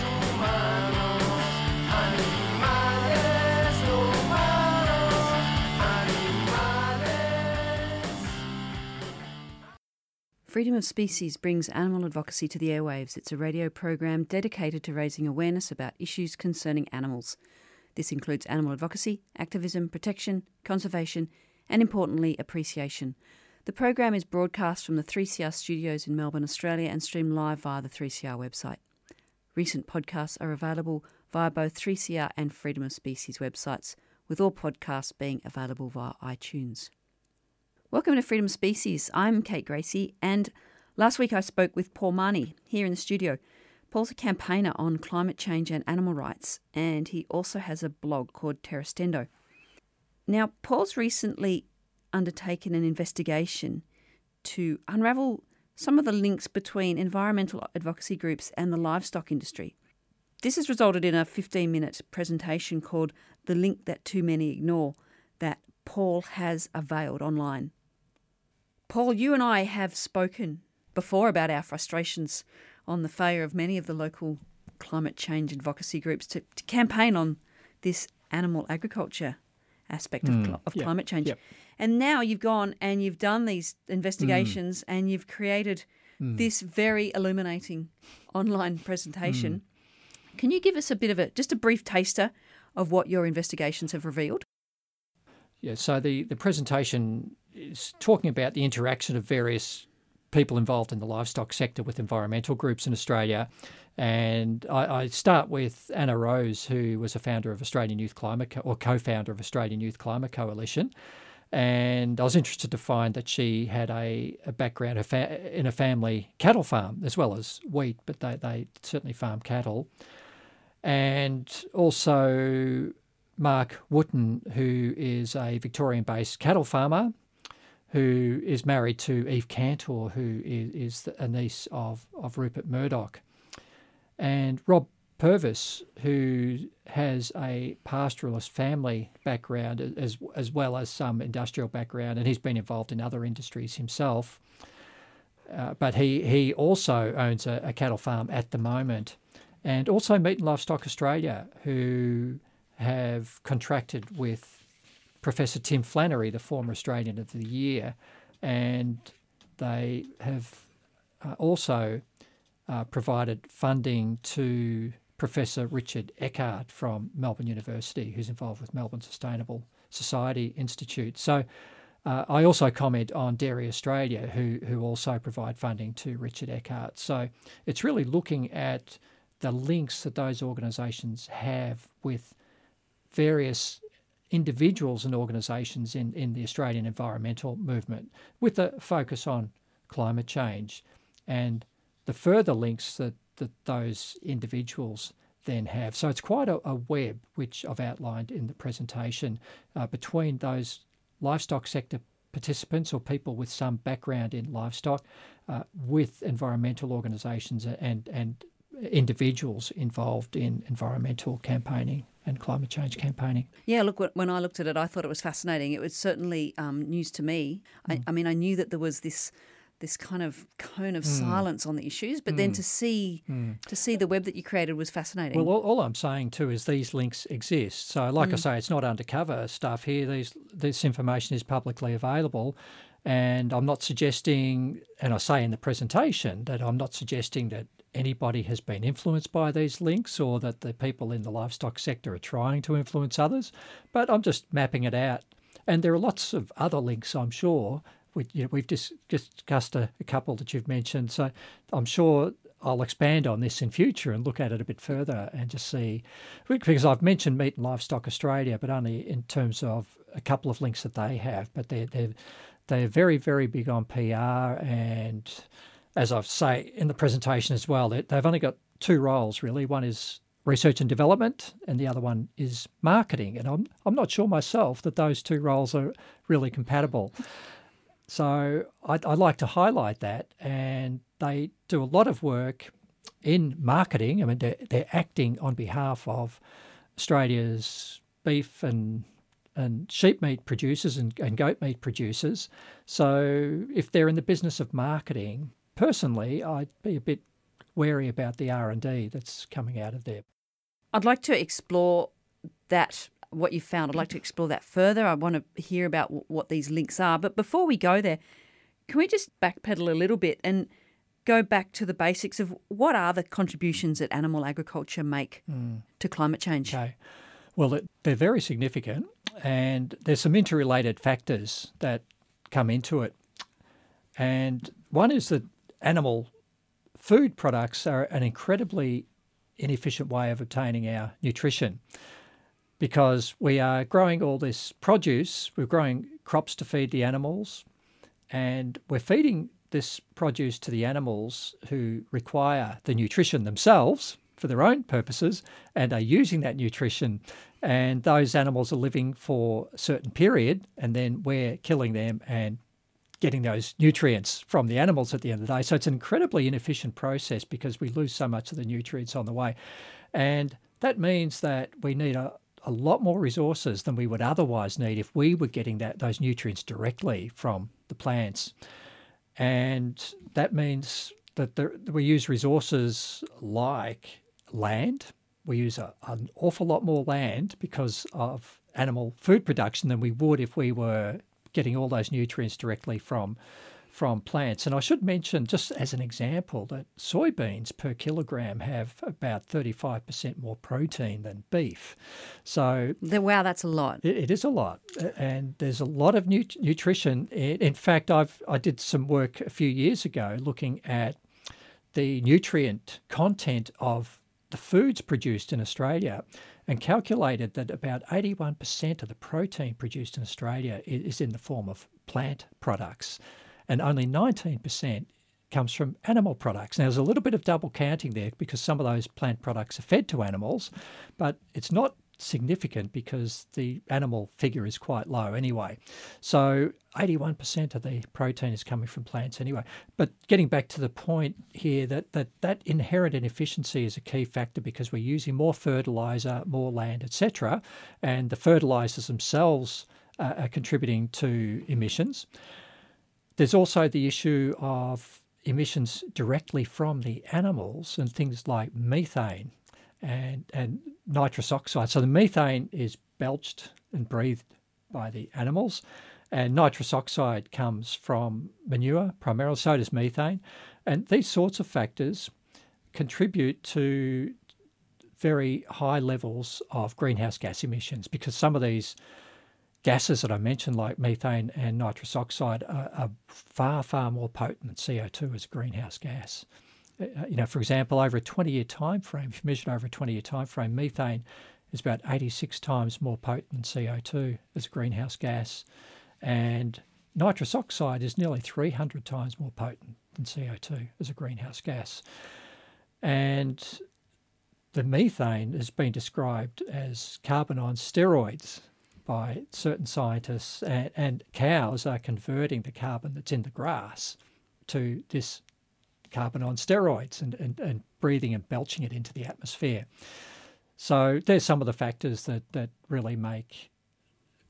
humanos, animales humanos, animales. Freedom of Species brings animal advocacy to the airwaves. It's a radio program dedicated to raising awareness about issues concerning animals. This includes animal advocacy, activism, protection, conservation, and importantly, appreciation. The program is broadcast from the 3CR studios in Melbourne, Australia, and streamed live via the 3CR website. Recent podcasts are available via both 3CR and Freedom of Species websites, with all podcasts being available via iTunes. Welcome to Freedom of Species. I'm Kate Gracie, and last week I spoke with Paul Marney here in the studio. Paul's a campaigner on climate change and animal rights, and he also has a blog called Terrastendo. Now, Paul's recently undertaken an investigation to unravel some of the links between environmental advocacy groups and the livestock industry. This has resulted in a 15-minute presentation called The Link That Too Many Ignore that Paul has availed online. Paul, you and I have spoken before about our frustrations on the failure of many of the local climate change advocacy groups to campaign on this animal agriculture aspect of climate change. Yep. And now you've gone and you've done these investigations and you've created this very illuminating online presentation. Can you give us a bit of a brief taster of what your investigations have revealed? Yeah, so the presentation is talking about the interaction of various people involved in the livestock sector with environmental groups in Australia. And I start with Anna Rose, who was a founder of Australian Youth Climate co-founder of Australian Youth Climate Coalition. And I was interested to find that she had a background in a family cattle farm as well as wheat, but they certainly farm cattle. And also Mark Wootton, who is a Victorian-based cattle farmer, who is married to Eve Cantor, who is a niece of Rupert Murdoch. And Rob Purvis, who has a pastoralist family background as well as some industrial background, and he's been involved in other industries himself. But he also owns a cattle farm at the moment. And also Meat and Livestock Australia, who have contracted with Professor Tim Flannery, the former Australian of the Year, and they have also provided funding to Professor Richard Eckard from Melbourne University, who's involved with Melbourne Sustainable Society Institute. So I also comment on Dairy Australia, who also provide funding to Richard Eckard. So it's really looking at the links that those organisations have with various individuals and organisations in the Australian environmental movement, with a focus on climate change and the further links that those individuals then have. So it's quite a web, which I've outlined in the presentation, between those livestock sector participants or people with some background in livestock, with environmental organisations and individuals involved in environmental campaigning and climate change campaigning. Yeah, look, when I looked at it, I thought it was fascinating. It was certainly news to me. I mean, I knew that there was this kind of cone of silence on the issues, but then to see the web that you created was fascinating. Well, all I'm saying too is these links exist. So like I say, it's not undercover stuff here. This information is publicly available. And I'm not suggesting, and I say in the presentation, that I'm not suggesting that anybody has been influenced by these links or that the people in the livestock sector are trying to influence others, but I'm just mapping it out. And there are lots of other links, I'm sure. We've just discussed a couple that you've mentioned, so I'm sure I'll expand on this in future and look at it a bit further and just see, because I've mentioned Meat and Livestock Australia, but only in terms of a couple of links that they have, but they're very, very big on PR, and as I say in the presentation as well, they've only got two roles, really. One is research and development, and the other one is marketing. And I'm not sure myself that those two roles are really compatible. So I'd like to highlight that. And they do a lot of work in marketing. I mean, they're acting on behalf of Australia's beef and sheep meat producers and goat meat producers. So if they're in the business of marketing, personally, I'd be a bit wary about the R&D that's coming out of there. I'd like to explore that, what you found. I'd like to explore that further. I want to hear about what these links are. But before we go there, can we just backpedal a little bit and go back to the basics of what are the contributions that animal agriculture make to climate change? Okay. Well, they're very significant, and there's some interrelated factors that come into it. And one is that animal food products are an incredibly inefficient way of obtaining our nutrition, because we are growing all this produce, we're growing crops to feed the animals, and we're feeding this produce to the animals who require the nutrition themselves for their own purposes and are using that nutrition. And those animals are living for a certain period, and then we're killing them and getting those nutrients from the animals at the end of the day. So it's an incredibly inefficient process because we lose so much of the nutrients on the way. And that means that we need a lot more resources than we would otherwise need if we were getting those nutrients directly from the plants. And that means that we use resources like land. We use an awful lot more land because of animal food production than we would if we were getting all those nutrients directly from plants. And I should mention, just as an example, that soybeans per kilogram have about 35% more protein than beef. So wow, that's a lot. It is a lot. And there's a lot of nutrition. In fact, I did some work a few years ago looking at the nutrient content of the foods produced in Australia, and calculated that about 81% of the protein produced in Australia is in the form of plant products, and only 19% comes from animal products. Now, there's a little bit of double counting there because some of those plant products are fed to animals, but it's not significant because the animal figure is quite low anyway. So 81% of the protein is coming from plants anyway. But getting back to the point here, that inherent inefficiency is a key factor because we're using more fertiliser, more land, etc., and the fertilisers themselves are contributing to emissions. There's also the issue of emissions directly from the animals and things like methane and nitrous oxide. So the methane is belched and breathed by the animals, and nitrous oxide comes from manure primarily, so does methane. And these sorts of factors contribute to very high levels of greenhouse gas emissions because some of these gases that I mentioned, like methane and nitrous oxide, are far, far more potent than CO2 as a greenhouse gas. You know, for example, over a 20-year time frame, if you measured over a 20-year time frame, methane is about 86 times more potent than CO2 as a greenhouse gas, and nitrous oxide is nearly 300 times more potent than CO2 as a greenhouse gas. And the methane has been described as carbon on steroids by certain scientists, and cows are converting the carbon that's in the grass to this carbon on steroids and breathing and belching it into the atmosphere. So there's some of the factors that really make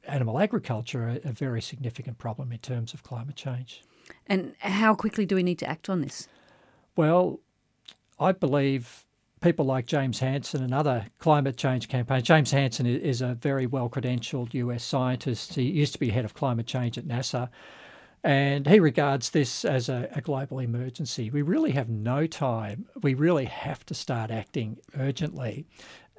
animal agriculture a very significant problem in terms of climate change. And how quickly do we need to act on this? Well, I believe people like James Hansen and other climate change campaigns. James Hansen is a very well-credentialed US scientist. He used to be head of climate change at NASA. And he regards this as a global emergency. We really have no time. We really have to start acting urgently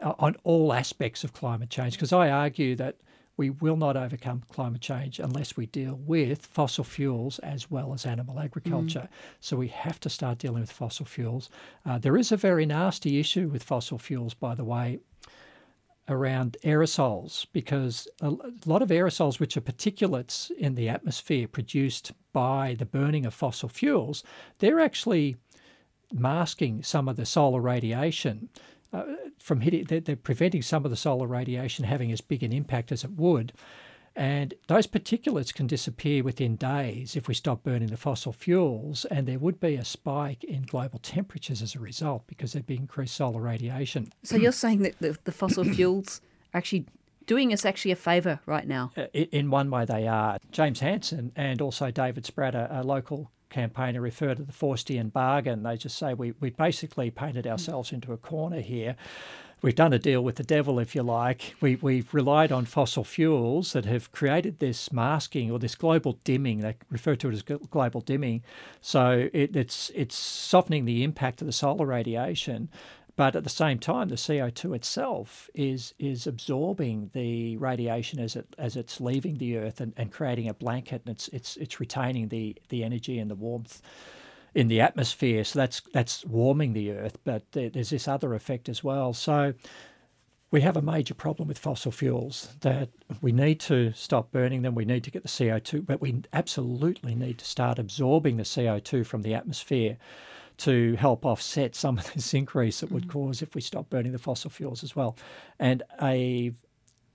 on all aspects of climate change, because I argue that we will not overcome climate change unless we deal with fossil fuels as well as animal agriculture. So we have to start dealing with fossil fuels. There is a very nasty issue with fossil fuels, by the way, around aerosols, because a lot of aerosols, which are particulates in the atmosphere produced by the burning of fossil fuels, they're actually masking some of the solar radiation from hitting, they're preventing some of the solar radiation having as big an impact as it would. And those particulates can disappear within days if we stop burning the fossil fuels, and there would be a spike in global temperatures as a result because there'd be increased solar radiation. So you're saying that the fossil fuels are actually doing us actually a favour right now? In one way they are. James Hansen and also David Spratt, a local campaigner, refer to the Faustian bargain. They just say we basically painted ourselves into a corner here. We've done a deal with the devil, if you like. We've relied on fossil fuels that have created this masking or this global dimming. They refer to it as global dimming. So it's softening the impact of the solar radiation. But at the same time, the CO2 itself is absorbing the radiation as it's leaving the Earth and creating a blanket, and it's retaining the energy and the warmth in the atmosphere, so that's warming the Earth, but there's this other effect as well. So we have a major problem with fossil fuels, that we need to stop burning them, we need to get the CO2, but we absolutely need to start absorbing the CO2 from the atmosphere to help offset some of this increase that would cause if we stop burning the fossil fuels as well. And a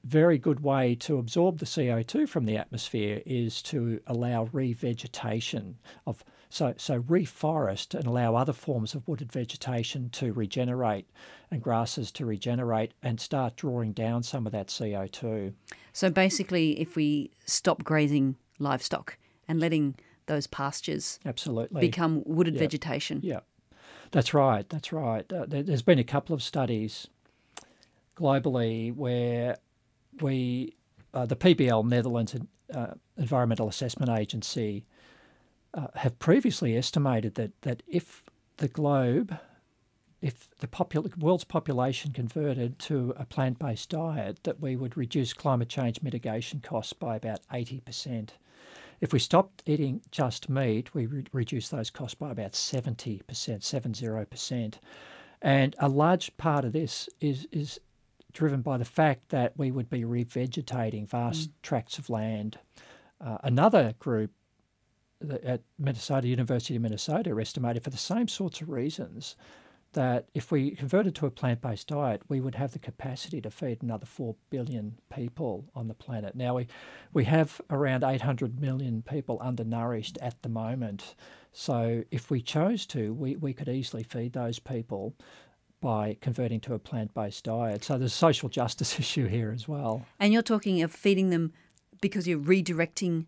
very good way to absorb the CO2 from the atmosphere is to allow revegetation of So reforest and allow other forms of wooded vegetation to regenerate and grasses to regenerate and start drawing down some of that CO2. So basically, if we stop grazing livestock and letting those pastures become wooded vegetation. Yeah, that's right. There's been a couple of studies globally where the PBL, Netherlands Environmental Assessment Agency, have previously estimated that if the world's population converted to a plant-based diet, that we would reduce climate change mitigation costs by about 80%. If we stopped eating just meat, we reduce those costs by about 70%, 70%. And a large part of this is driven by the fact that we would be revegetating vast tracts of land. Another group at University of Minnesota estimated, for the same sorts of reasons, that if we converted to a plant-based diet, we would have the capacity to feed another 4 billion people on the planet. Now, we have around 800 million people undernourished at the moment. So if we chose to, we could easily feed those people by converting to a plant-based diet. So there's a social justice issue here as well. And you're talking of feeding them because you're redirecting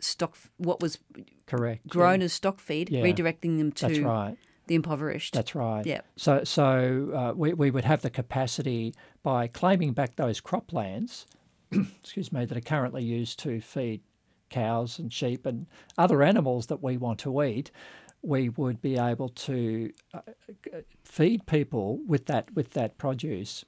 stock, what was grown as stock feed, redirecting them to the impoverished. That's right. Yeah. So we would have the capacity, by claiming back those croplands, that are currently used to feed cows and sheep and other animals that we want to eat, we would be able to feed people with that produce.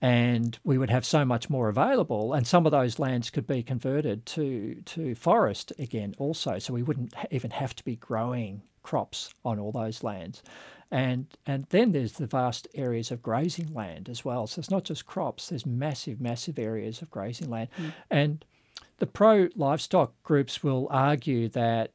And we would have so much more available, and some of those lands could be converted to forest again also, so we wouldn't even have to be growing crops on all those lands. And then there's the vast areas of grazing land as well. So it's not just crops, there's massive, massive areas of grazing land. Mm. And the pro-livestock groups will argue that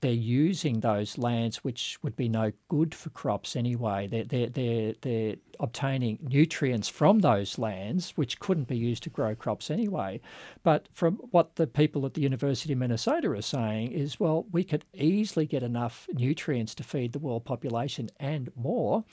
they're using those lands, which would be no good for crops anyway. They're obtaining nutrients from those lands, which couldn't be used to grow crops anyway. But from what the people at the University of Minnesota are saying is, well, we could easily get enough nutrients to feed the world population and more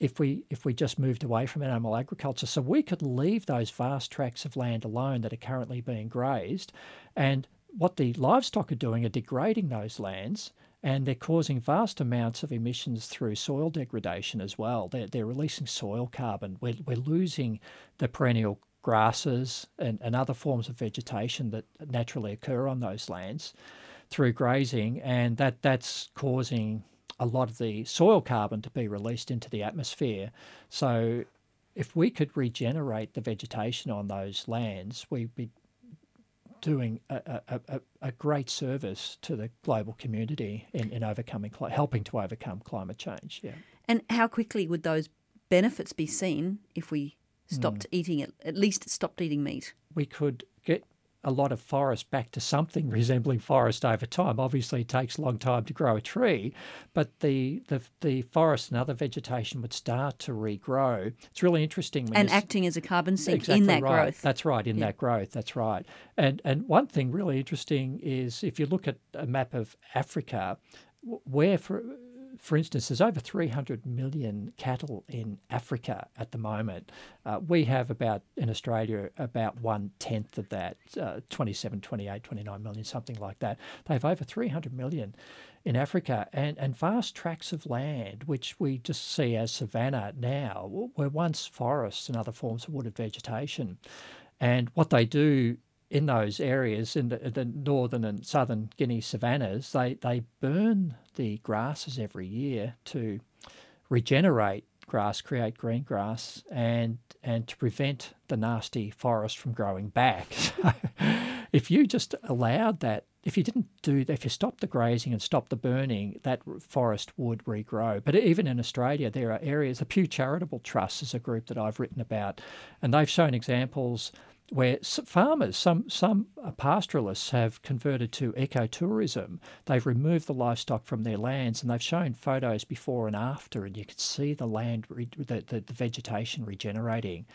if we just moved away from animal agriculture. So we could leave those vast tracts of land alone that are currently being grazed, and what the livestock are doing are degrading those lands, and they're causing vast amounts of emissions through soil degradation as well. They're releasing soil carbon. We're losing the perennial grasses and other forms of vegetation that naturally occur on those lands through grazing, and that's causing a lot of the soil carbon to be released into the atmosphere. So if we could regenerate the vegetation on those lands, we'd be doing a great service to the global community in helping to overcome climate change. Yeah. And how quickly would those benefits be seen if we stopped eating meat? We could get a lot of forest back to something resembling forest over time. Obviously, it takes a long time to grow a tree, but the forest and other vegetation would start to regrow. It's really interesting. And acting as a carbon sink in that growth. That's right, in that growth. That's right. And one thing really interesting is if you look at a map of Africa, where, for instance, there's over 300 million cattle in Africa at the moment. We have about, in Australia, about 1/10 of that, 27, 28, 29 million, something like that. They have over 300 million in Africa and vast tracts of land, which we just see as savannah now, were once forests and other forms of wooded vegetation. And what they do in those areas, in the northern and southern Guinea savannas, they burn the grasses every year to regenerate grass, create green grass, and to prevent the nasty forest from growing back. So if you just allowed that, if you stopped the grazing and stopped the burning, that forest would regrow. But even in Australia, there are areas. The Pew Charitable Trust is a group that I've written about, and they've shown examples where farmers, some pastoralists, have converted to ecotourism. They've removed the livestock from their lands, and they've shown photos before and after, and you can see the land, the vegetation regenerating.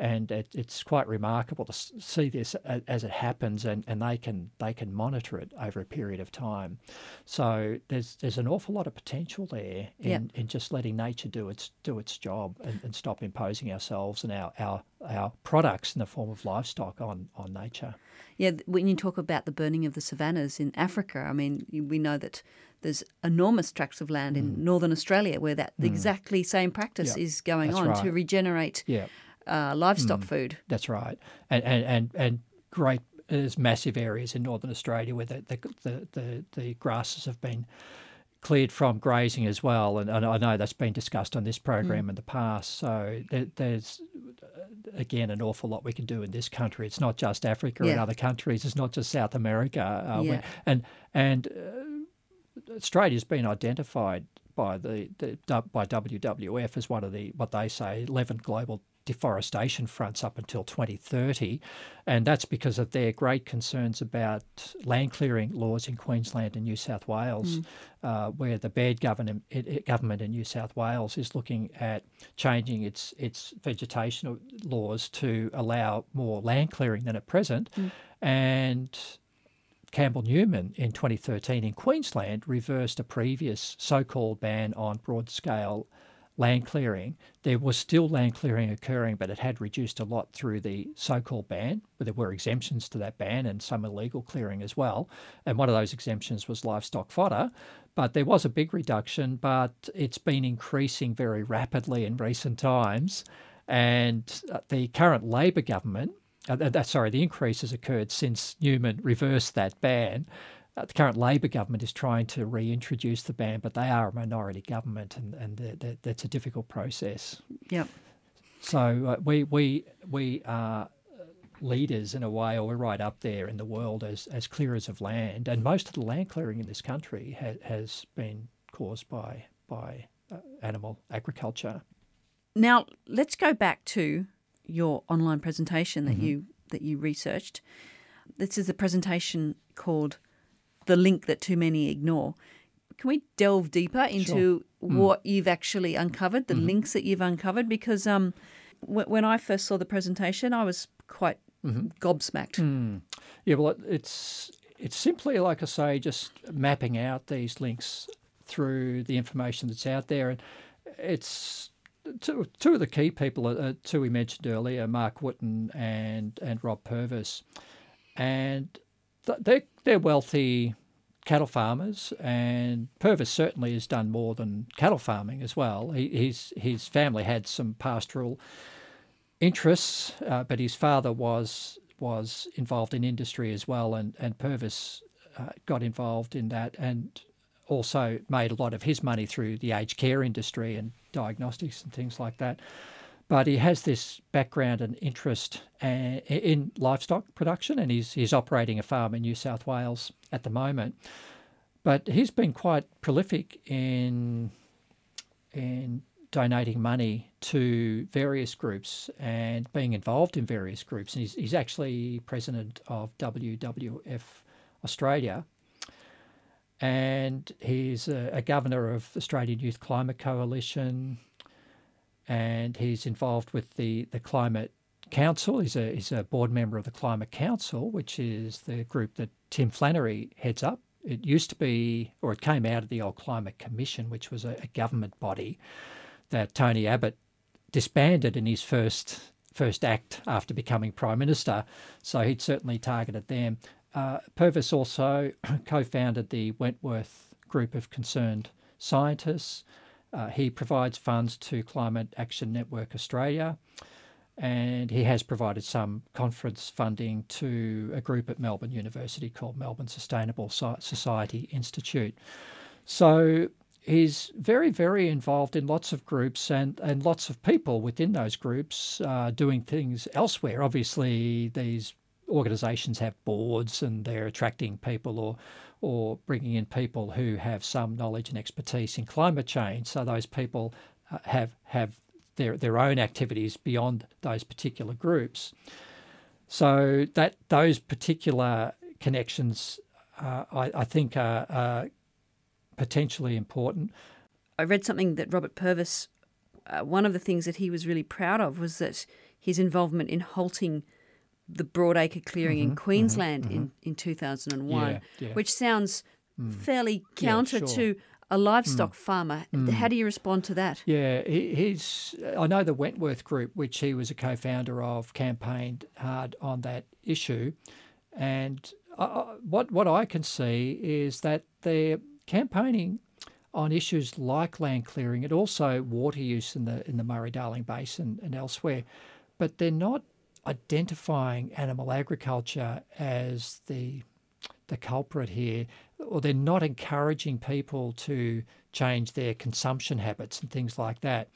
And it's quite remarkable to see this as it happens, and they can monitor it over a period of time. So there's an awful lot of potential there in just letting nature do its job and stop imposing ourselves and our products in the form of livestock on nature. Yeah, when you talk about the burning of the savannas in Africa, I mean, we know that there's enormous tracts of land in northern Australia where that exactly same practice is going on to regenerate livestock food. That's right. And there's massive areas in northern Australia where the grasses have been cleared from grazing as well, and I know that's been discussed on this program in the past. So there's again an awful lot we can do in this country. It's not just Africa and other countries. It's not just South America. Australia's been identified by by WWF as one of the, what they say, 11 global deforestation fronts up until 2030, and that's because of their great concerns about land clearing laws in Queensland and New South Wales, where the Baird government in New South Wales is looking at changing its vegetation laws to allow more land clearing than at present, and Campbell Newman in 2013 in Queensland reversed a previous so-called ban on broad-scale land clearing. There was still land clearing occurring, but it had reduced a lot through the so-called ban, but there were exemptions to that ban and some illegal clearing as well. And one of those exemptions was livestock fodder, but there was a big reduction, but it's been increasing very rapidly in recent times. And the current Labor government, the increase has occurred since Newman reversed that ban. The current Labor government is trying to reintroduce the ban, but they are a minority government, and that's a difficult process. Yep. So we are leaders in a way, or we're right up there in the world as clearers of land, and most of the land clearing in this country has been caused by animal agriculture. Now let's go back to your online presentation that you researched. This is a presentation called The Link That Too Many Ignore. Can we delve deeper into what you've actually uncovered, the links that you've uncovered? Because when I first saw the presentation, I was quite gobsmacked. Yeah, well, it's simply, like I say, just mapping out these links through the information that's out there. And it's two of the key people, two we mentioned earlier, Mark Wootton and Rob Purvis. And they're wealthy cattle farmers, and Purvis certainly has done more than cattle farming as well. His family had some pastoral interests, but his father was involved in industry as well, and Purvis got involved in that and also made a lot of his money through the aged care industry and diagnostics and things like that. But he has this background and interest in livestock production, and he's operating a farm in New South Wales at the moment. But he's been quite prolific in donating money to various groups and being involved in various groups. And he's actually president of WWF Australia. And he's a governor of Australian Youth Climate Coalition. And he's involved with the Climate Council. He's a board member of the Climate Council, which is the group that Tim Flannery heads up. It used to be, or it came out of the old Climate Commission, which was a government body that Tony Abbott disbanded in his first act after becoming Prime Minister. So he'd certainly targeted them. Purvis also co-founded the Wentworth Group of Concerned Scientists. He provides funds to Climate Action Network Australia. And he has provided some conference funding to a group at Melbourne University called Melbourne Sustainable Society Institute. So he's very, very involved in lots of groups and lots of people within those groups doing things elsewhere. Obviously, these organisations have boards and they're attracting people or bringing in people who have some knowledge and expertise in climate change. So those people have their own activities beyond those particular groups. So that those particular connections, I think, are potentially important. I read something that Robert Purvis, one of the things that he was really proud of was that his involvement in halting the broadacre clearing in Queensland in 2001, which sounds fairly counter to a livestock farmer. How do you respond to that? Yeah, he's. I know the Wentworth Group, which he was a co-founder of, campaigned hard on that issue. And what I can see is that they're campaigning on issues like land clearing and also water use in the Murray-Darling Basin and elsewhere, but they're not identifying animal agriculture as the culprit here, or they're not encouraging people to change their consumption habits and things like that.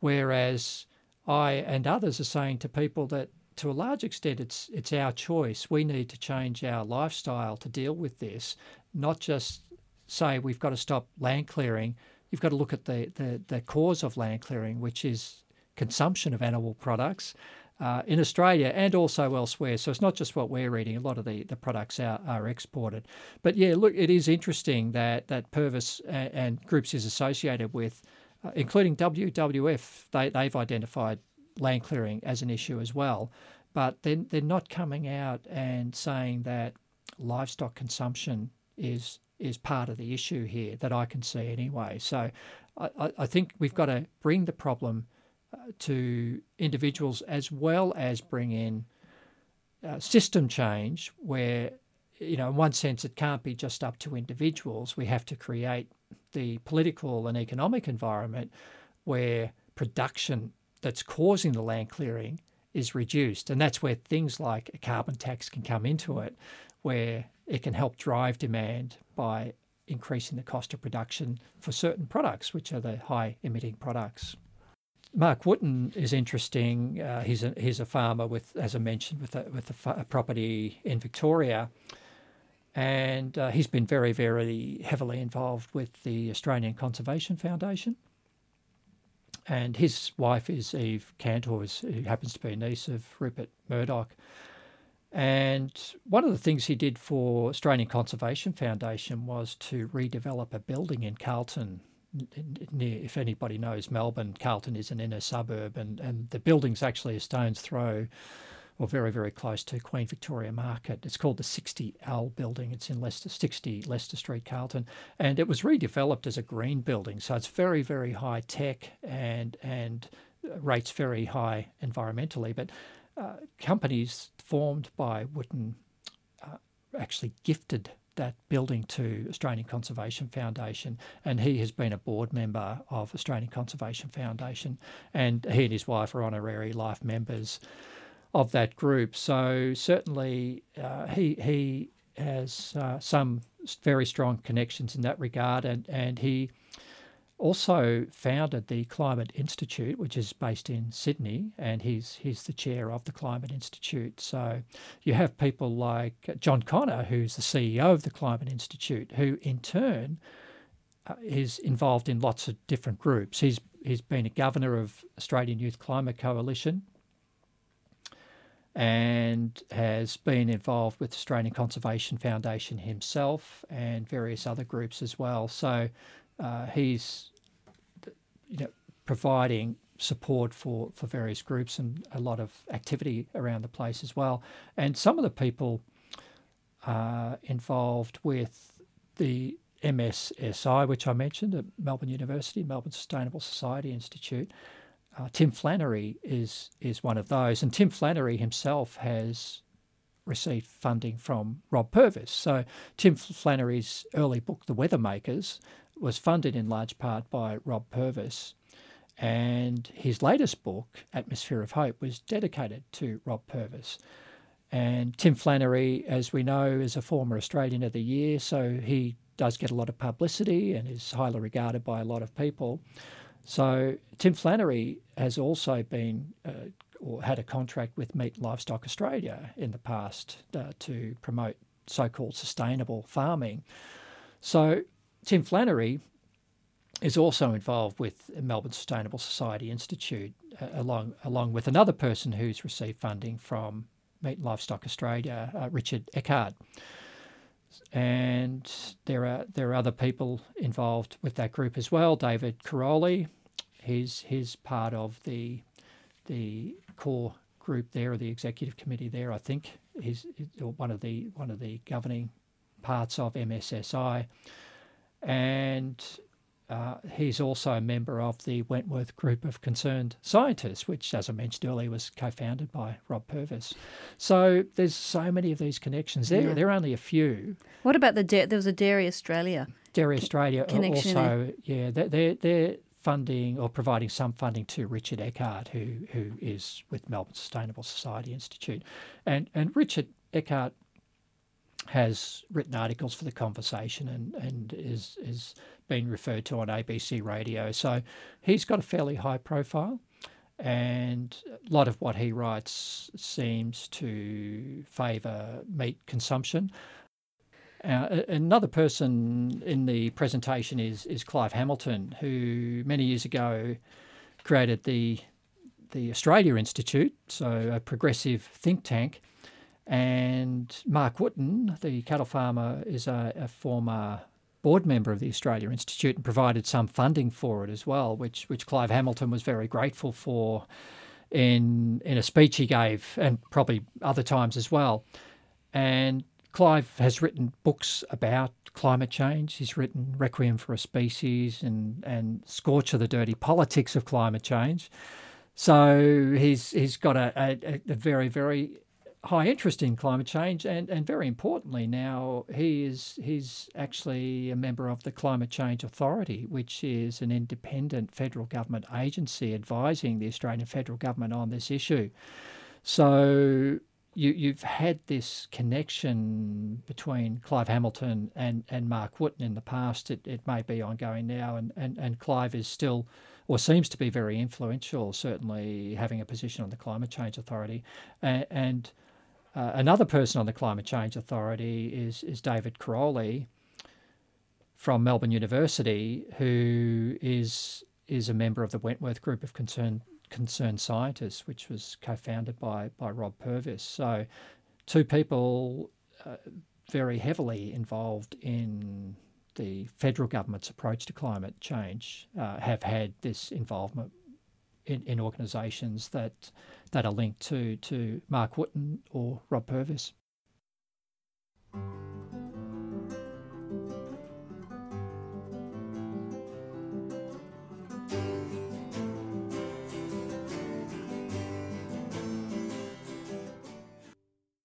Whereas I and others are saying to people that to a large extent it's our choice. We need to change our lifestyle to deal with this, not just say we've got to stop land clearing. You've got to look at the cause of land clearing, which is consumption of animal products in Australia and also elsewhere. So it's not just what we're eating. A lot of the products are exported. But yeah, look, it is interesting that Purvis and groups is associated with, including WWF, they've identified land clearing as an issue as well. But then they're not coming out and saying that livestock consumption is part of the issue here that I can see anyway. So I think we've got to bring the problem to individuals as well as bring in system change where, you know, in one sense it can't be just up to individuals. We have to create the political and economic environment where production that's causing the land clearing is reduced. And that's where things like a carbon tax can come into it, where it can help drive demand by increasing the cost of production for certain products, which are the high-emitting products. Mark Wootton is interesting. He's a farmer with, as I mentioned, with a property in Victoria, and he's been very, very heavily involved with the Australian Conservation Foundation. And his wife is Eve Cantor, who happens to be a niece of Rupert Murdoch. And one of the things he did for Australian Conservation Foundation was to redevelop a building in Carlton. Near, if anybody knows Melbourne, Carlton is an inner suburb, and the building's actually a stone's throw or very, very close to Queen Victoria Market. It's called the 60L Building. It's in 60 Leicester Street, Carlton. And it was redeveloped as a green building. So it's very, very high tech and rates very high environmentally. But companies formed by Wootton actually gifted that building to Australian Conservation Foundation, and he has been a board member of Australian Conservation Foundation, and he and his wife are honorary life members of that group. So certainly he has some very strong connections in that regard, and he also founded the Climate Institute, which is based in Sydney, and he's the chair of the Climate Institute. So you have people like John Connor, who's the CEO of the Climate Institute, who in turn is involved in lots of different groups. He's been a governor of Australian Youth Climate Coalition and has been involved with Australian Conservation Foundation himself and various other groups as well. So he's providing support for various groups and a lot of activity around the place as well. And some of the people involved with the MSSI, which I mentioned, at Melbourne University, Melbourne Sustainable Society Institute. Tim Flannery is one of those. And Tim Flannery himself has received funding from Rob Purvis. So Tim Flannery's early book, The Weathermakers, was funded in large part by Rob Purvis. And his latest book, Atmosphere of Hope, was dedicated to Rob Purvis. And Tim Flannery, as we know, is a former Australian of the Year, so he does get a lot of publicity and is highly regarded by a lot of people. So Tim Flannery has also been or had a contract with Meat and Livestock Australia in the past to promote so-called sustainable farming. So Tim Flannery is also involved with Melbourne Sustainable Society Institute, along with another person who's received funding from Meat and Livestock Australia, Richard Eckard. And there are other people involved with that group as well. David Caroli, he's part of the core group there, or the executive committee there. I think he's one of the governing parts of MSSI, and he's also a member of the Wentworth Group of Concerned Scientists, which, as I mentioned earlier, was co-founded by Rob Purvis. So there's so many of these connections. There are only a few. What about there was a Dairy Australia? Dairy Australia connection also, they're funding or providing some funding to Richard Eckard, who is with Melbourne Sustainable Society Institute. And Richard Eckard has written articles for The Conversation and is being referred to on ABC Radio. So he's got a fairly high profile, and a lot of what he writes seems to favour meat consumption. Another person in the presentation is Clive Hamilton, who many years ago created the Australia Institute, so a progressive think tank. And Mark Wootton, the cattle farmer, is a former board member of the Australia Institute and provided some funding for it as well, which Clive Hamilton was very grateful for in a speech he gave, and probably other times as well. And Clive has written books about climate change. He's written Requiem for a Species and Scorch of the Dirty Politics of Climate Change. So he's got a very, very high interest in climate change, and very importantly now he's actually a member of the Climate Change Authority, which is an independent federal government agency advising the Australian federal government on this issue. So you've had this connection between Clive Hamilton and Mark Wootton in the past. It may be ongoing now, and Clive is still, or seems to be, very influential, certainly having a position on the Climate Change Authority. And another person on the Climate Change Authority is David Caroli from Melbourne University, who is a member of the Wentworth Group of Concerned Scientists, which was co-founded by Rob Purvis. So two people very heavily involved in the federal government's approach to climate change have had this involvement in organisations that are linked to Mark Wootton or Rob Purvis.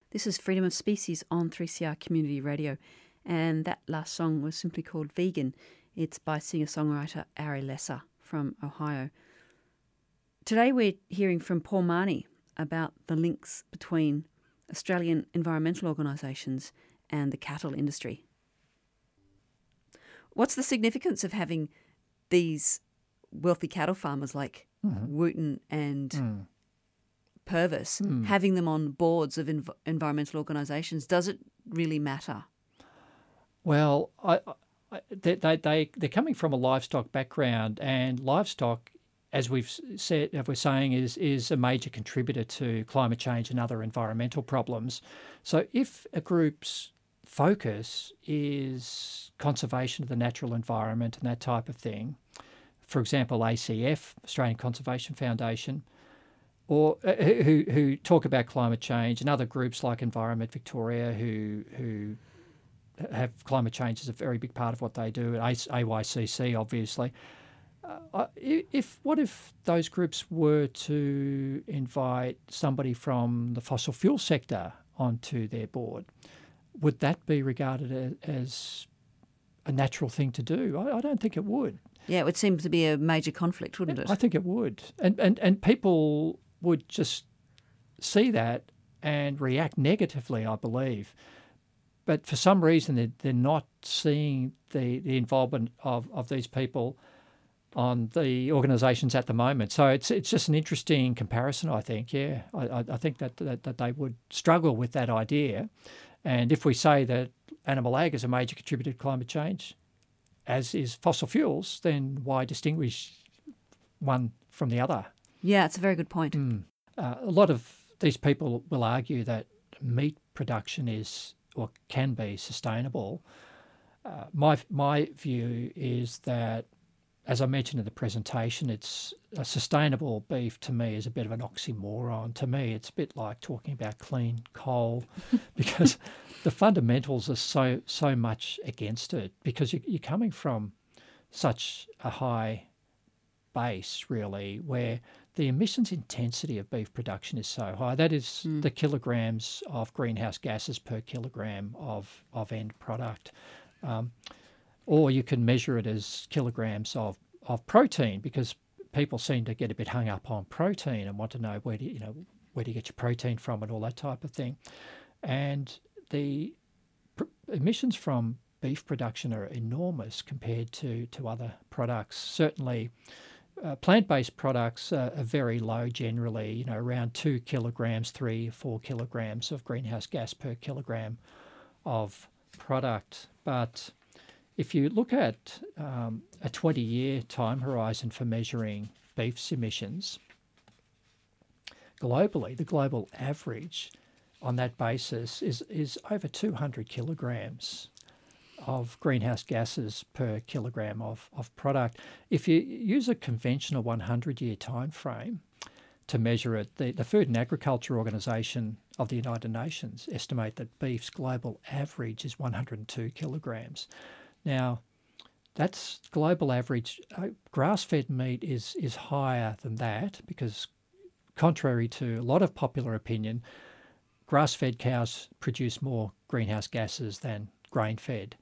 This is Freedom of Species on 3CR Community Radio, and that last song was simply called Vegan. It's by singer-songwriter Ari Lesser from Ohio. Today we're hearing from Paul Marney about the links between Australian environmental organisations and the cattle industry. What's the significance of having these wealthy cattle farmers like Wootton and Purvis, having them on boards of environmental organisations? Does it really matter? Well, I they're coming from a livestock background, and livestock, as we've said, as we're saying, is a major contributor to climate change and other environmental problems. So if a group's focus is conservation of the natural environment and that type of thing, for example, ACF, Australian Conservation Foundation, or who talk about climate change, and other groups like Environment Victoria who have climate change as a very big part of what they do, and AYCC obviously. What if those groups were to invite somebody from the fossil fuel sector onto their board? Would that be regarded as a natural thing to do? I don't think it would. Yeah, it would seem to be a major conflict, wouldn't it? I think it would. And people would just see that and react negatively, I believe. But for some reason, they're not seeing the involvement of these people on the organisations at the moment. So it's just an interesting comparison, I think. Yeah, I think that they would struggle with that idea. And if we say that animal ag is a major contributor to climate change, as is fossil fuels, then why distinguish one from the other? Yeah, it's a very good point. A lot of these people will argue that meat production is or can be sustainable. My view is that, as I mentioned in the presentation, it's a sustainable beef to me is a bit of an oxymoron. To me, it's a bit like talking about clean coal because the fundamentals are so much against it, because you're coming from such a high base, really, where the emissions intensity of beef production is so high. That is the kilograms of greenhouse gases per kilogram of end product. Or you can measure it as kilograms of protein, because people seem to get a bit hung up on protein and want to know where do you get your protein from and all that type of thing. And the emissions from beef production are enormous compared to other products. Certainly, plant-based products are very low generally, around 2 kilograms, 3 or 4 kilograms of greenhouse gas per kilogram of product. But if you look at a 20-year time horizon for measuring beef's emissions, globally, the global average on that basis is over 200 kilograms of greenhouse gases per kilogram of product. If you use a conventional 100-year time frame to measure it, the Food and Agriculture Organization of the United Nations estimate that beef's global average is 102 kilograms. Now, that's global average. Grass-fed meat is higher than that, because contrary to a lot of popular opinion, grass-fed cows produce more greenhouse gases than grain-fed.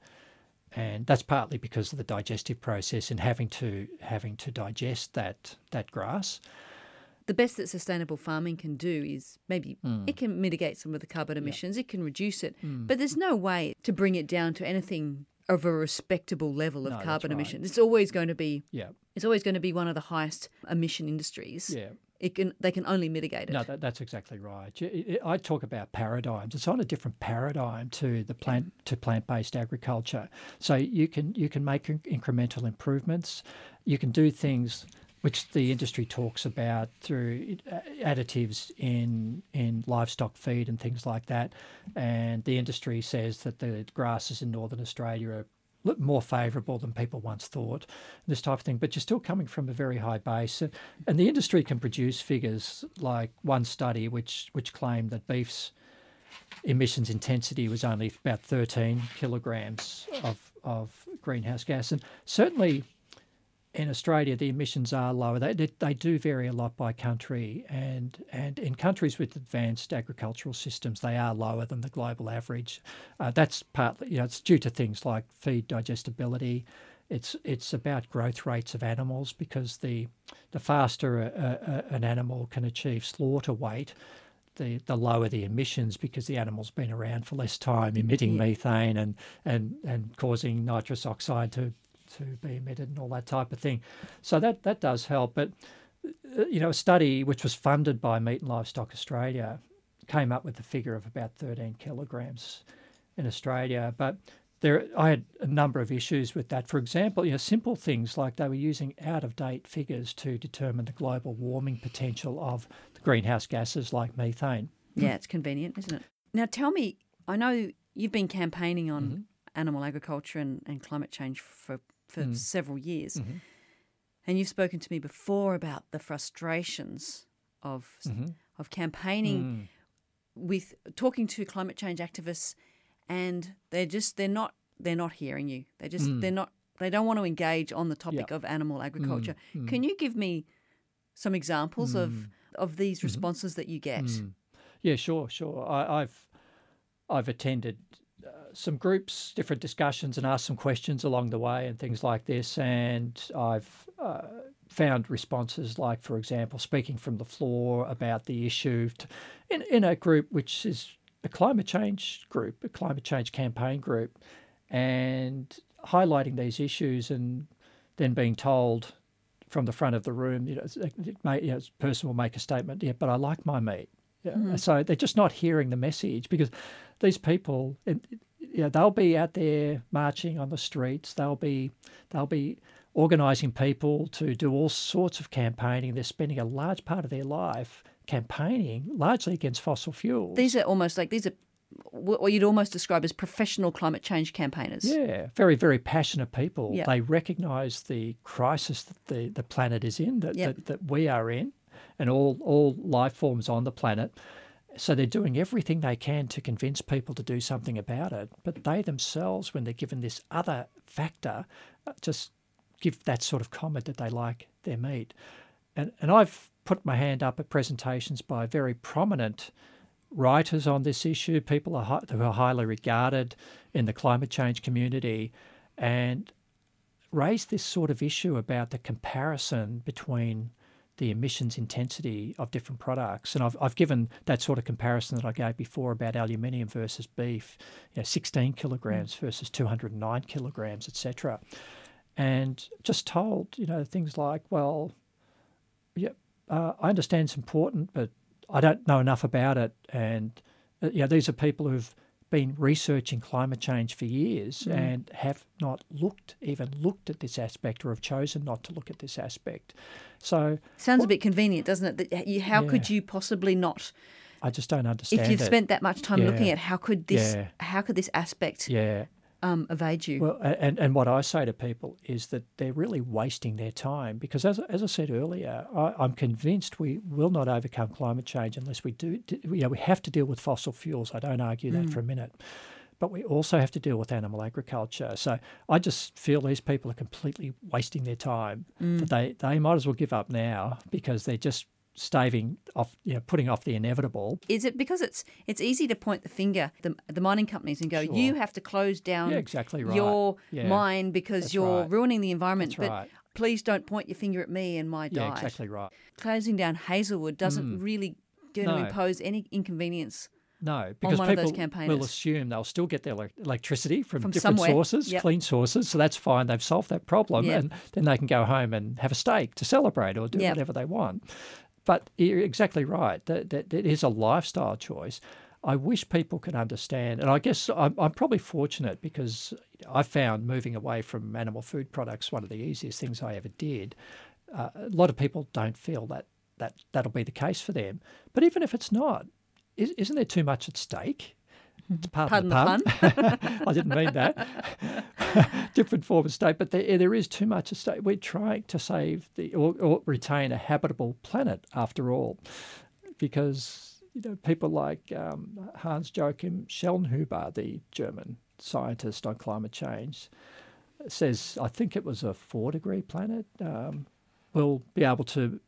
And that's partly because of the digestive process and having to digest that grass. The best that sustainable farming can do is maybe it can mitigate some of the carbon emissions, it can reduce it, but there's no way to bring it down to anything of a respectable level of carbon emissions. Right. It's always going to be one of the highest emission industries. Yeah. They can only mitigate it. No, that's exactly right. I talk about paradigms. It's on a different paradigm to the plant-based agriculture. So you can make incremental improvements. You can do things which the industry talks about through additives in livestock feed and things like that. And the industry says that the grasses in northern Australia are more favourable than people once thought, this type of thing. But you're still coming from a very high base. And the industry can produce figures like one study which claimed that beef's emissions intensity was only about 13 kilograms of greenhouse gas. And certainly in Australia, the emissions are lower. They do vary a lot by country, and in countries with advanced agricultural systems, they are lower than the global average. That's partly, it's due to things like feed digestibility. It's about growth rates of animals, because the faster an animal can achieve slaughter weight, the lower the emissions, because the animal's been around for less time, emitting methane and causing nitrous oxide to be emitted and all that type of thing. So that does help. But, a study which was funded by Meat and Livestock Australia came up with a figure of about 13 kilograms in Australia. But I had a number of issues with that. For example, simple things like they were using out-of-date figures to determine the global warming potential of the greenhouse gases like methane. Yeah, it's convenient, isn't it? Now tell me, I know you've been campaigning on animal agriculture and climate change for several years, and you've spoken to me before about the frustrations of campaigning with talking to climate change activists, and they're not hearing you. They just they don't want to engage on the topic of animal agriculture. Can you give me some examples of these responses that you get? Yeah, sure. I've attended some groups, different discussions, and asked some questions along the way and things like this, and I've found responses like, for example, speaking from the floor about the issue in a group which is a climate change group, a climate change campaign group, and highlighting these issues and then being told from the front of the room, a person will make a statement, yeah, but I like my meat. Yeah. Mm-hmm. So they're just not hearing the message, because these people, they'll be out there marching on the streets. They'll be organising people to do all sorts of campaigning. They're spending a large part of their life campaigning largely against fossil fuels. These are what you'd almost describe as professional climate change campaigners. Yeah, very, very passionate people. Yep. They recognise the crisis that the planet is in, that we are in, and all life forms on the planet. So they're doing everything they can to convince people to do something about it. But they themselves, when they're given this other factor, just give that sort of comment that they like their meat. And I've put my hand up at presentations by very prominent writers on this issue, people who are highly regarded in the climate change community, and raised this sort of issue about the comparison between the emissions intensity of different products. And I've given that sort of comparison that I gave before about aluminium versus beef, 16 kilograms versus 209 kilograms, etc. And just told, things like, I understand it's important, but I don't know enough about it. And, these are people who've been researching climate change for years and have not looked at this aspect, or have chosen not to look at this aspect. So sounds a bit convenient, doesn't it? That how could you possibly not? I just don't understand. If you've spent that much time looking at how could this aspect evade you? Well, and what I say to people is that they're really wasting their time, because as I said earlier, I'm convinced we will not overcome climate change unless we do. We have to deal with fossil fuels. I don't argue that for a minute, but we also have to deal with animal agriculture. So I just feel these people are completely wasting their time. That they might as well give up now, because they're just staving off, putting off the inevitable. Is it because it's easy to point the finger at the mining companies and go, you have to close down your mine because you're ruining the environment, please don't point your finger at me and my diet. Yeah, exactly right. Closing down Hazelwood doesn't really going to impose any inconvenience. No, because people will assume they'll still get their electricity from different sources, clean sources, so that's fine, they've solved that problem, and then they can go home and have a steak to celebrate or do whatever they want. But you're exactly right. That is a lifestyle choice. I wish people could understand, and I guess I'm probably fortunate, because I found moving away from animal food products one of the easiest things I ever did. A lot of people don't feel that'll be the case for them. But even if it's not, isn't there too much at stake? Pardon the pun. I didn't mean that. Different form of state, but there is too much at stake. We're trying to save or retain a habitable planet, after all, because people like Hans-Joachim Schellnhuber, the German scientist on climate change, says, I think it was a 4-degree planet, we'll be able to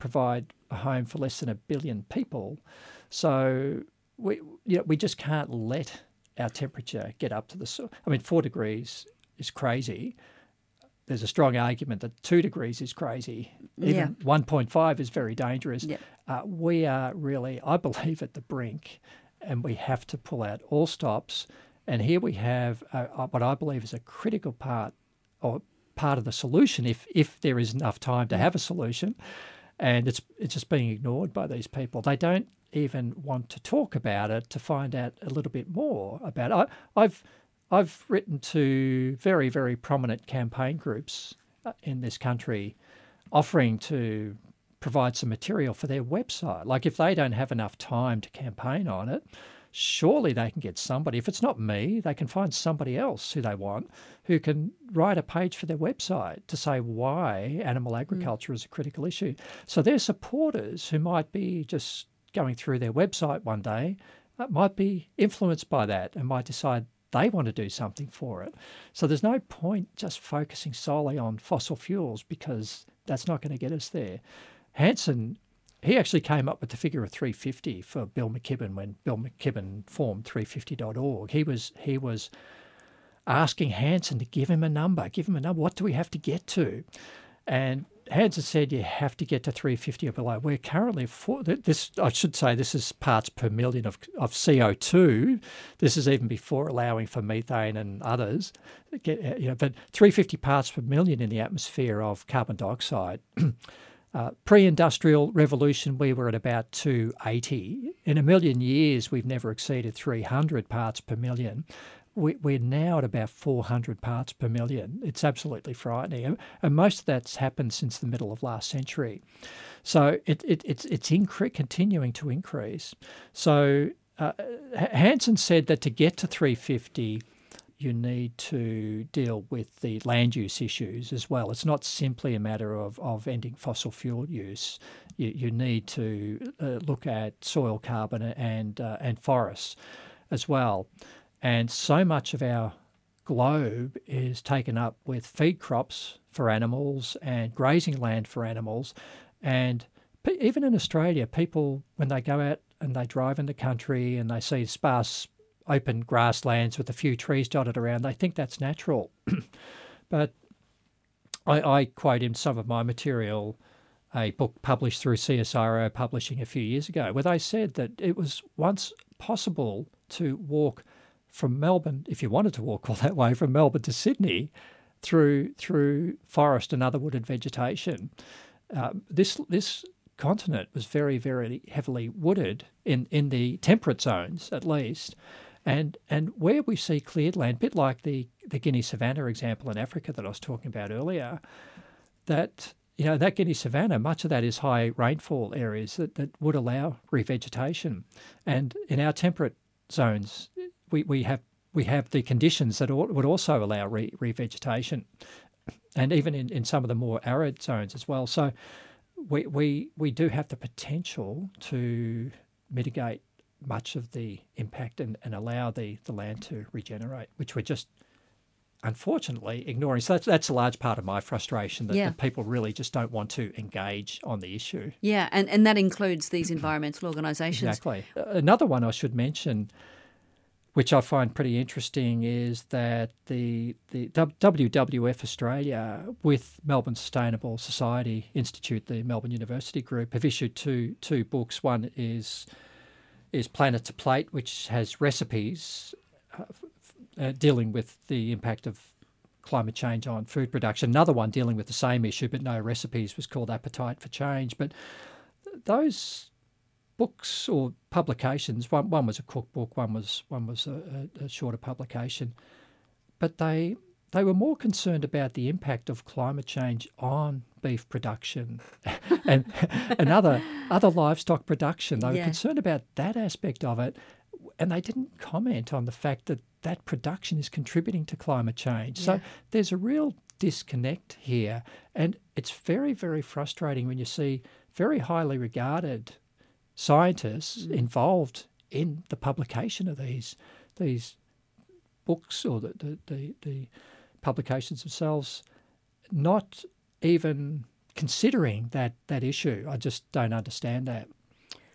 provide a home for less than 1 billion people. So we just can't let our temperature get up to 4 degrees is crazy. There's a strong argument that 2 degrees is crazy. Even 1.5 is very dangerous. Yeah. We are really, I believe, at the brink, and we have to pull out all stops. And here we have what I believe is a critical part of the solution, if there is enough time to have a solution. And it's just being ignored by these people. They don't even want to talk about it, to find out a little bit more about it. I've I've written to very, very prominent campaign groups in this country offering to provide some material for their website. Like if they don't have enough time to campaign on it, surely they can get somebody. If it's not me, they can find somebody else who they want who can write a page for their website to say why animal agriculture is a critical issue. So their supporters who might be just going through their website one day might be influenced by that and might decide they want to do something for it. So there's no point just focusing solely on fossil fuels because that's not going to get us there. Hansen, he actually came up with the figure of 350 for Bill McKibben when Bill McKibben formed 350.org. He was asking Hansen to give him a number, What do we have to get to? And Hansen said you have to get to 350 or below. We're currently, this is parts per million of CO2. This is even before allowing for methane and others. But 350 parts per million in the atmosphere of carbon dioxide. Pre-industrial revolution, we were at about 280. In a million years, we've never exceeded 300 parts per million. We're now at about 400 parts per million. It's absolutely frightening. And most of that's happened since the middle of last century. So it's continuing to increase. So Hansen said that to get to 350, you need to deal with the land use issues as well. It's not simply a matter of ending fossil fuel use. You need to look at soil carbon and forests as well. And so much of our globe is taken up with feed crops for animals and grazing land for animals. And even in Australia, people, when they go out and they drive in the country and they see sparse open grasslands with a few trees dotted around, they think that's natural. But I quote in some of my material a book published through CSIRO Publishing a few years ago, where they said that it was once possible to walk from Melbourne, if you wanted to walk all that way, from Melbourne to Sydney through forest and other wooded vegetation. This continent was very, very heavily wooded in the temperate zones, at least. And where we see cleared land, a bit like the Guinea savanna example in Africa that I was talking about earlier, that Guinea savanna, much of that is high rainfall areas that would allow revegetation. And in our temperate zones, we have the conditions that would also allow revegetation, and even in some of the more arid zones as well. So we do have the potential to mitigate much of the impact and allow the land to regenerate, which we're just unfortunately ignoring. So that's a large part of my frustration that people really just don't want to engage on the issue. Yeah, and that includes these environmental organisations. Exactly. Another one I should mention, which I find pretty interesting, is that the WWF Australia with Melbourne Sustainable Society Institute, the Melbourne University Group, have issued two books. One is Planet to Plate, which has recipes dealing with the impact of climate change on food production. Another one dealing with the same issue but no recipes was called Appetite for Change. But those books or publications, one was a cookbook, one was a shorter publication, but they were more concerned about the impact of climate change on beef production and other livestock production. They were concerned about that aspect of it, and they didn't comment on the fact that production is contributing to climate change. So there's a real disconnect here, and it's very, very frustrating when you see very highly regarded scientists involved in the publication of these books or the publications themselves not even considering that issue. I just don't understand that.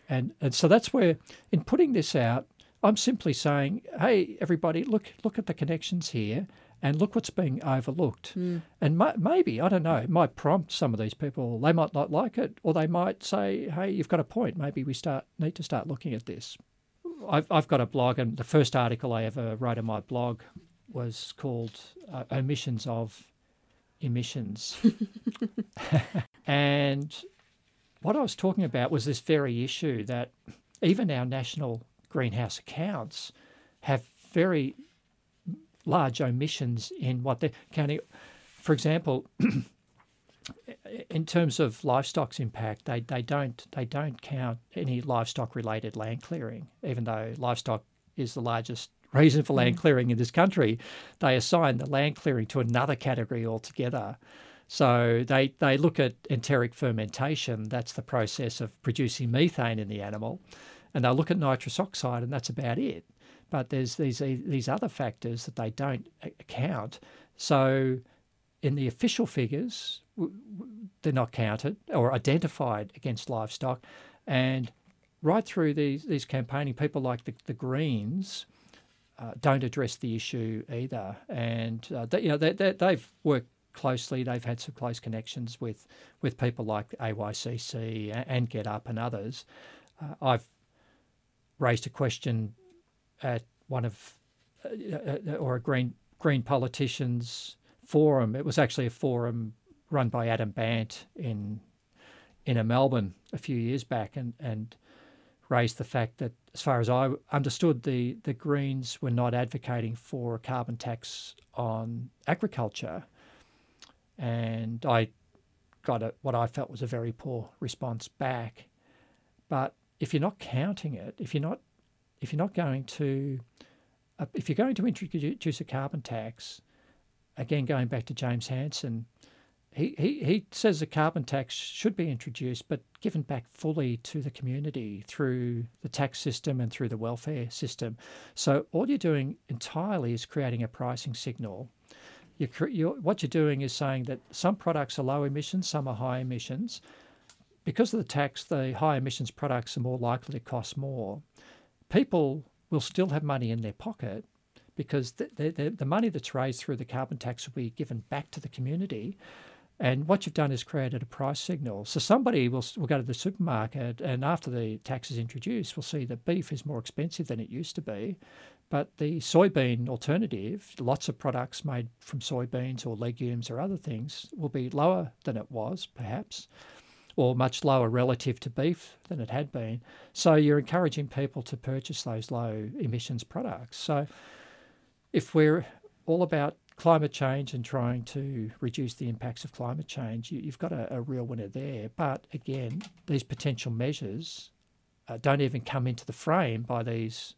And so that's where, in putting this out, I'm simply saying, hey, everybody, look at the connections here and look what's being overlooked. And maybe, I don't know, it might prompt some of these people. They might not like it, or they might say, hey, you've got a point. Maybe we need to start looking at this. I've got a blog, and the first article I ever wrote on my blog was called Omissions of Emissions. And what I was talking about was this very issue that even our national greenhouse accounts have very large omissions in what they're counting. For example, in terms of livestock's impact, they don't count any livestock-related land clearing, even though livestock is the largest reason for land clearing in this country. They assign the land clearing to another category altogether. So they look at enteric fermentation, that's the process of producing methane in the animal, and they'll look at nitrous oxide, and that's about it. But there's these other factors that they don't count. So in the official figures, they're not counted or identified against livestock. And right through these campaigning, people like the Greens don't address the issue either. And they've worked closely. They've had some close connections with people like the AYCC and Get Up and others. I've raised a question at one of or a Green politicians forum. It was actually a forum run by Adam Bant in Melbourne a few years back, and raised the fact that, as far as I understood, the Greens were not advocating for a carbon tax on agriculture. And I got what I felt was a very poor response back. But if you're not counting it, if you're going to introduce a carbon tax, again going back to James Hansen, he says a carbon tax should be introduced, but given back fully to the community through the tax system and through the welfare system. So all you're doing entirely is creating a pricing signal. What you're doing is saying that some products are low emissions, some are high emissions. Because of the tax, the high emissions products are more likely to cost more. People will still have money in their pocket because the money that's raised through the carbon tax will be given back to the community. And what you've done is created a price signal. So somebody will go to the supermarket, and after the tax is introduced, will see that beef is more expensive than it used to be. But the soybean alternative, lots of products made from soybeans or legumes or other things, will be lower than it was, perhaps, or much lower relative to beef than it had been. So you're encouraging people to purchase those low emissions products. So if we're all about climate change and trying to reduce the impacts of climate change, you've got a real winner there. But again, these potential measures don't even come into the frame by these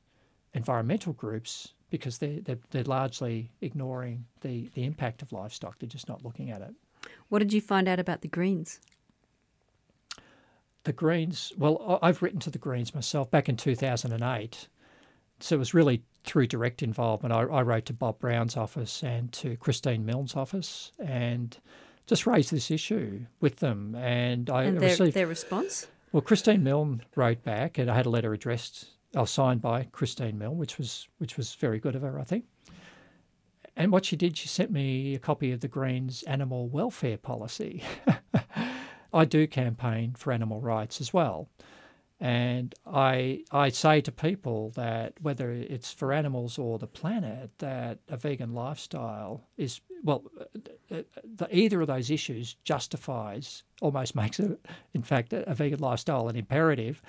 environmental groups because they're largely ignoring the impact of livestock. They're just not looking at it. What did you find out about the Greens? The Greens, well, I've written to the Greens myself back in 2008. So it was really through direct involvement. I wrote to Bob Brown's office and to Christine Milne's office and just raised this issue with them. And I received their response? Well, Christine Milne wrote back, and I had a letter signed by Christine Milne, which was very good of her, I think. And what she did, she sent me a copy of the Greens' animal welfare policy. I do campaign for animal rights as well. And I say to people that whether it's for animals or the planet, that a vegan lifestyle is, well, either of those issues justifies, almost makes it, in fact, a vegan lifestyle an imperative.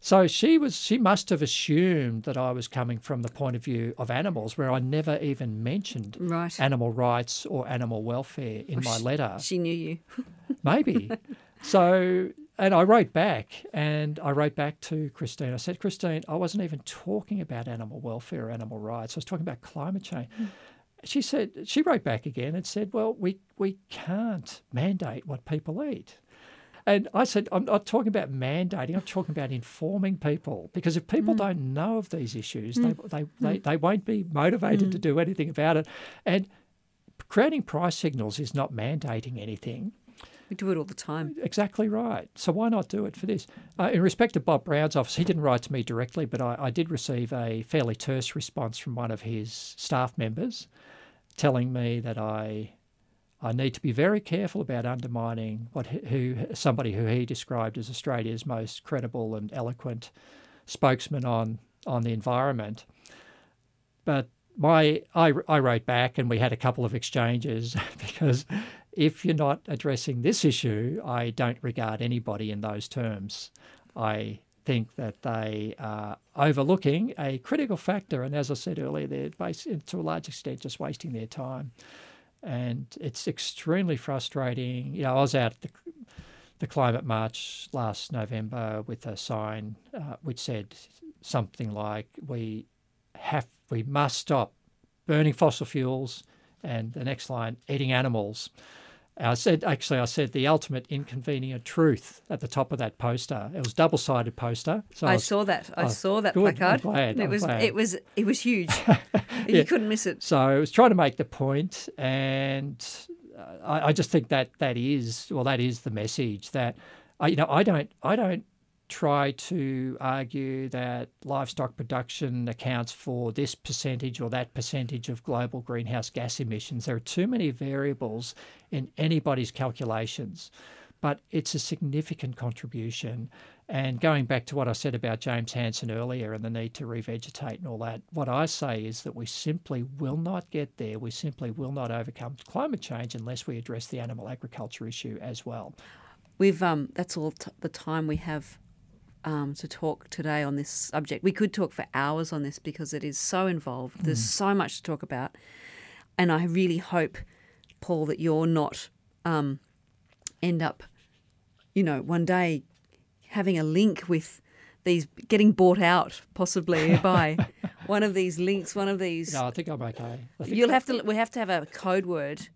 So she must have assumed that I was coming from the point of view of animals, where I never even mentioned animal rights or animal welfare in my letter. She knew you. Maybe. So... And I wrote back to Christine. I said, Christine, I wasn't even talking about animal welfare or animal rights. I was talking about climate change. Mm. She wrote back again and said, well, we can't mandate what people eat. And I said, I'm not talking about mandating. I'm talking about informing people. Because if people don't know of these issues, they won't be motivated to do anything about it. And creating price signals is not mandating anything. We do it all the time. Exactly right. So why not do it for this? In respect to Bob Brown's office, he didn't write to me directly, but I did receive a fairly terse response from one of his staff members telling me that I need to be very careful about undermining somebody who he described as Australia's most credible and eloquent spokesman on the environment. But I wrote back, and we had a couple of exchanges because... If you're not addressing this issue, I don't regard anybody in those terms. I think that they are overlooking a critical factor. And as I said earlier, they're basically, to a large extent, just wasting their time. And it's extremely frustrating. You know, I was out at the Climate March last November with a sign which said something like, we must stop burning fossil fuels, and the next line, eating animals. I said the ultimate inconvenient truth at the top of that poster. It was a double-sided poster. So I saw that placard. It was huge. You couldn't miss it. So I was trying to make the point, and I just think that is the message that I don't try to argue that livestock production accounts for this percentage or that percentage of global greenhouse gas emissions. There are too many variables in anybody's calculations, but it's a significant contribution. And going back to what I said about James Hansen earlier and the need to revegetate and all that, what I say is that we simply will not get there. We simply will not overcome climate change unless we address the animal agriculture issue as well. We've that's all the time we have to talk today on this subject. We could talk for hours on this because it is so involved. There's so much to talk about. And I really hope, Paul, that you're not end up, one day having a link with these, getting bought out possibly by one of these links, one of these. No, I think I'm okay. We have to have a code word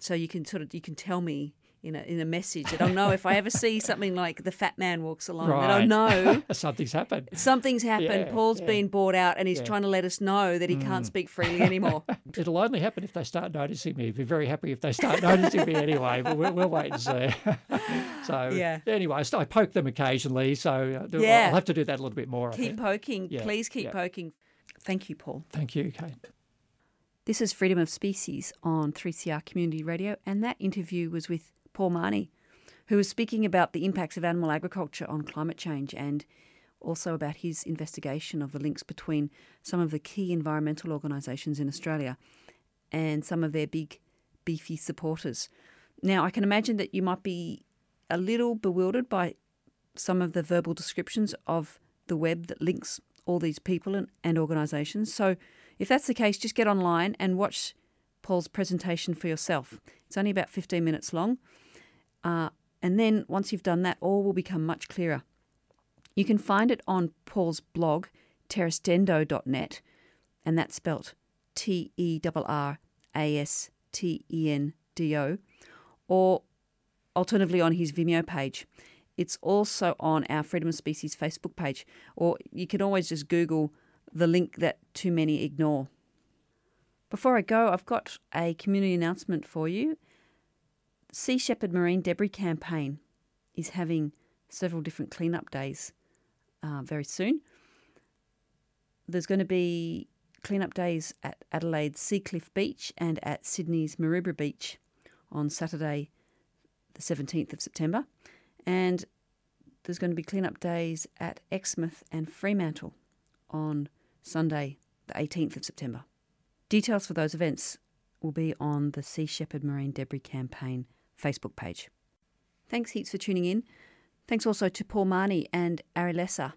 so you can tell me in a message. I don't know if I ever see something like the fat man walks along. Right. I don't know. Something's happened. Yeah, Paul's been bought out and he's trying to let us know that he can't speak freely anymore. It'll only happen if they start noticing me. I'd be very happy if they start noticing me anyway, but we'll wait and see. Anyway, I poke them occasionally, so I'll have to do that a little bit more. Keep poking. Yeah. Please keep poking. Thank you, Paul. Thank you, Kate. This is Freedom of Species on 3CR Community Radio, and that interview was with Paul Marney, who was speaking about the impacts of animal agriculture on climate change and also about his investigation of the links between some of the key environmental organisations in Australia and some of their big, beefy supporters. Now, I can imagine that you might be a little bewildered by some of the verbal descriptions of the web that links all these people and organisations. So if that's the case, just get online and watch Paul's presentation for yourself. It's only about 15 minutes long. And then once you've done that, all will become much clearer. You can find it on Paul's blog, terrastendo.net, and that's spelt Terrastendo, or alternatively on his Vimeo page. It's also on our Freedom of Species Facebook page, or you can always just Google the link that too many ignore. Before I go, I've got a community announcement for you. Sea Shepherd Marine Debris Campaign is having several different cleanup days very soon. There's going to be cleanup days at Adelaide's Seacliff Beach and at Sydney's Maroubra Beach on Saturday the 17th of September. And there's going to be cleanup days at Exmouth and Fremantle on Sunday the 18th of September. Details for those events will be on the Sea Shepherd Marine Debris Campaign Facebook page. Thanks heaps for tuning in. Thanks also to Paul Marney and Ari Lesser.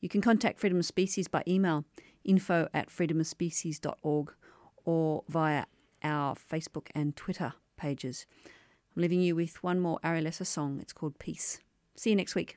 You can contact Freedom of Species by email, info@freedomofspecies.org, or via our Facebook and Twitter pages. I'm leaving you with one more Ari Lesser song. It's called Peace. See you next week.